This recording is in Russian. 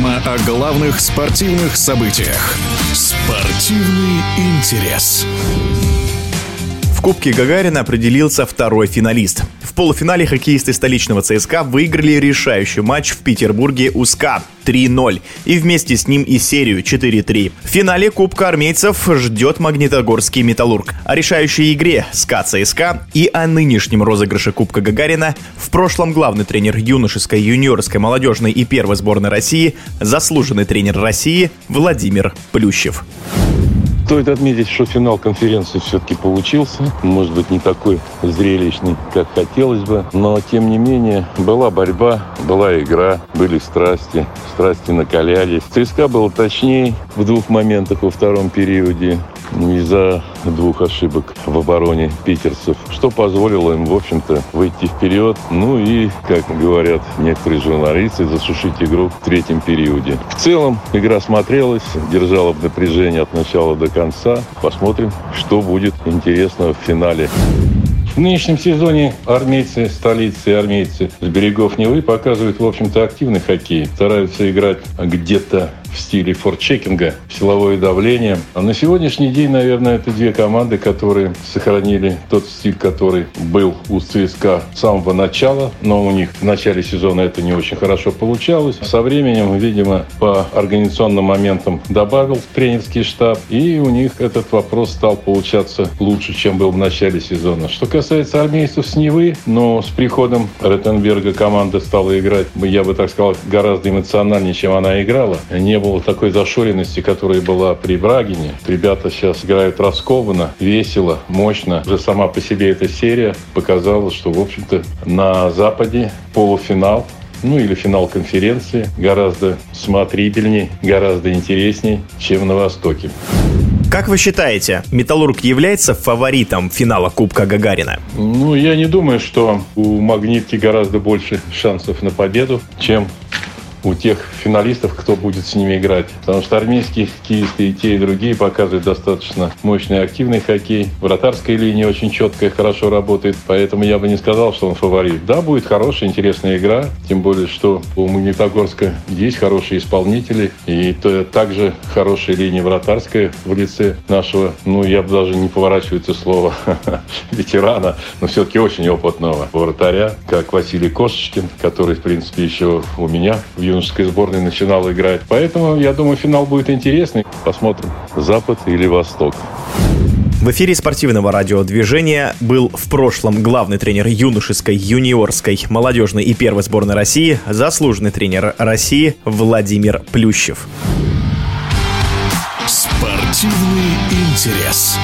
Программа о главных спортивных событиях. Спортивный интерес. В Кубке Гагарина определился второй финалист. В полуфинале хоккеисты столичного ЦСКА выиграли решающий матч в Петербурге у СКА 3-0 и вместе с ним и серию 4-3. В финале Кубка армейцев ждет магнитогорский «Металлург». О решающей игре СКА-ЦСКА и о нынешнем розыгрыше Кубка Гагарина в прошлом главный тренер юношеской, юниорской, молодежной и первой сборной России, заслуженный тренер России Владимир Плющев. Стоит отметить, что финал конференции все-таки получился. Может быть, не такой зрелищный, как хотелось бы. Но, тем не менее, была борьба, была игра, были страсти. Страсти накалялись. ЦСКА было точнее в двух моментах во втором периоде. Из-за двух ошибок в обороне питерцев, что позволило им, в общем-то, выйти вперед. Ну и, как говорят некоторые журналисты, засушить игру в третьем периоде. В целом игра смотрелась, держала в напряжении от начала до конца. Посмотрим, что будет интересного в финале. В нынешнем сезоне армейцы, столицы и армейцы с берегов Невы показывают, в общем-то, активный хоккей. Стараются играть где-то в стиле форчекинга, силовое давление. А на сегодняшний день, наверное, это две команды, которые сохранили тот стиль, который был у ЦСКА с самого начала, но у них в начале сезона это не очень хорошо получалось. Со временем, видимо, по организационным моментам добавил тренерский штаб, и у них этот вопрос стал получаться лучше, чем был в начале сезона. Что касается армейцев с Невы, но с приходом Ротенберга команда стала играть, я бы так сказал, гораздо эмоциональнее, чем она играла. Не было такой зашоренности, которая была при Брагине. Ребята сейчас играют раскованно, весело, мощно. Уже сама по себе эта серия показала, что, в общем-то, на Западе полуфинал, ну или финал конференции, гораздо смотрибельней, гораздо интересней, чем на Востоке. Как вы считаете, «Металлург» является фаворитом финала Кубка Гагарина? Ну, я не думаю, что у «Магнитки» гораздо больше шансов на победу, чем у тех финалистов, кто будет с ними играть. Потому что армейские хоккеисты и те, и другие показывают достаточно мощный активный хоккей. Вратарская линия очень четкая, хорошо работает. Поэтому я бы не сказал, что он фаворит. Да, будет хорошая, интересная игра. Тем более, что у Магнитогорска есть хорошие исполнители. И также хорошая линия вратарская в лице нашего, ну, я бы даже не поворачивается слово, ветерана, но все-таки очень опытного вратаря, как Василий Кошечкин, который, в принципе, еще у меня в юношеской сборной начинал играть. Поэтому, я думаю, финал будет интересный. Посмотрим, Запад или Восток. В эфире спортивного радиодвижения был в прошлом главный тренер юношеской, юниорской, молодежной и первой сборной России, заслуженный тренер России Владимир Плющев. Спортивный интерес.